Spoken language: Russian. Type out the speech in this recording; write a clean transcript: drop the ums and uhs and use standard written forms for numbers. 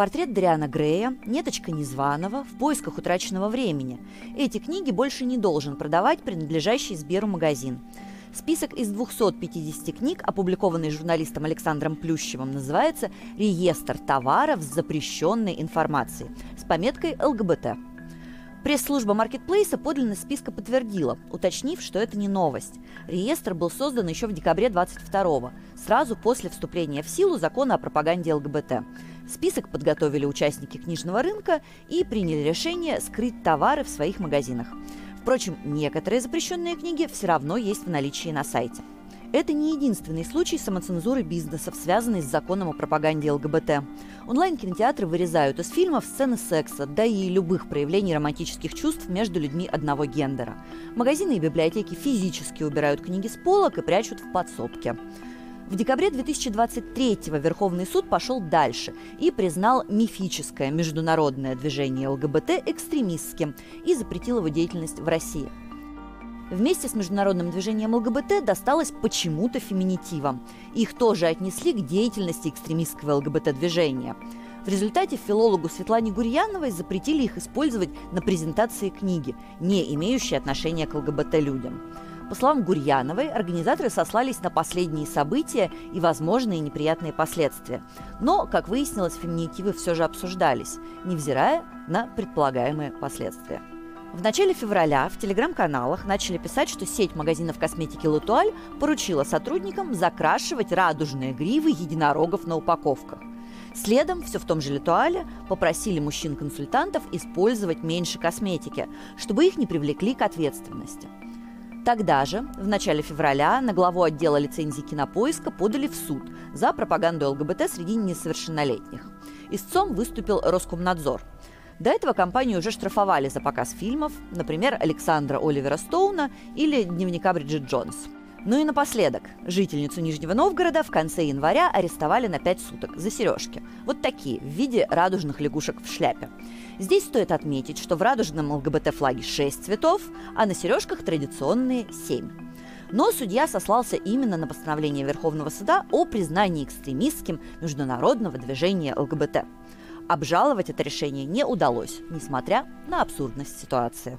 «Портрет Дориана Грея», «Неточка Незванова», «В поисках утраченного времени». Эти книги больше не должен продавать принадлежащий Сберу магазин. Список из 250 книг, опубликованный журналистом Александром Плющевым, называется «Реестр товаров с запрещенной информацией» с пометкой «ЛГБТ». Пресс-служба маркетплейса подлинность списка подтвердила, уточнив, что это не новость. Реестр был создан еще в декабре 22-го, сразу после вступления в силу закона о пропаганде ЛГБТ. Список подготовили участники книжного рынка и приняли решение скрыть товары в своих магазинах. Впрочем, некоторые запрещенные книги все равно есть в наличии на сайте. Это не единственный случай самоцензуры бизнесов, связанный с законом о пропаганде ЛГБТ. Онлайн-кинотеатры вырезают из фильмов сцены секса, да и любых проявлений романтических чувств между людьми одного гендера. Магазины и библиотеки физически убирают книги с полок и прячут в подсобке. В декабре 2023-го Верховный суд пошел дальше и признал мифическое международное движение ЛГБТ экстремистским и запретил его деятельность в России. Вместе с международным движением ЛГБТ досталось почему-то феминитивам. Их тоже отнесли к деятельности экстремистского ЛГБТ-движения. В результате филологу Светлане Гурьяновой запретили их использовать на презентации книги, не имеющей отношения к ЛГБТ-людям. По словам Гурьяновой, организаторы сослались на последние события и возможные неприятные последствия. Но, как выяснилось, феминитивы все же обсуждались, невзирая на предполагаемые последствия. В начале февраля в телеграм-каналах начали писать, что сеть магазинов косметики «Летуаль» поручила сотрудникам закрашивать радужные гривы единорогов на упаковках. Следом, все в том же «Летуале», попросили мужчин-консультантов использовать меньше косметики, чтобы их не привлекли к ответственности. Тогда же, в начале февраля, на главу отдела лицензии «Кинопоиска» подали в суд за пропаганду ЛГБТ среди несовершеннолетних. Истцом выступил Роскомнадзор. До этого компанию уже штрафовали за показ фильмов, например, Александра Оливера Стоуна или «Дневника Бриджит Джонс». Ну и напоследок, жительницу Нижнего Новгорода в конце января арестовали на 5 суток за сережки. Вот такие, в виде радужных лягушек в шляпе. Здесь стоит отметить, что в радужном ЛГБТ-флаге 6 цветов, а на сережках традиционные 7. Но судья сослался именно на постановление Верховного суда о признании экстремистским международного движения ЛГБТ. Обжаловать это решение не удалось, несмотря на абсурдность ситуации.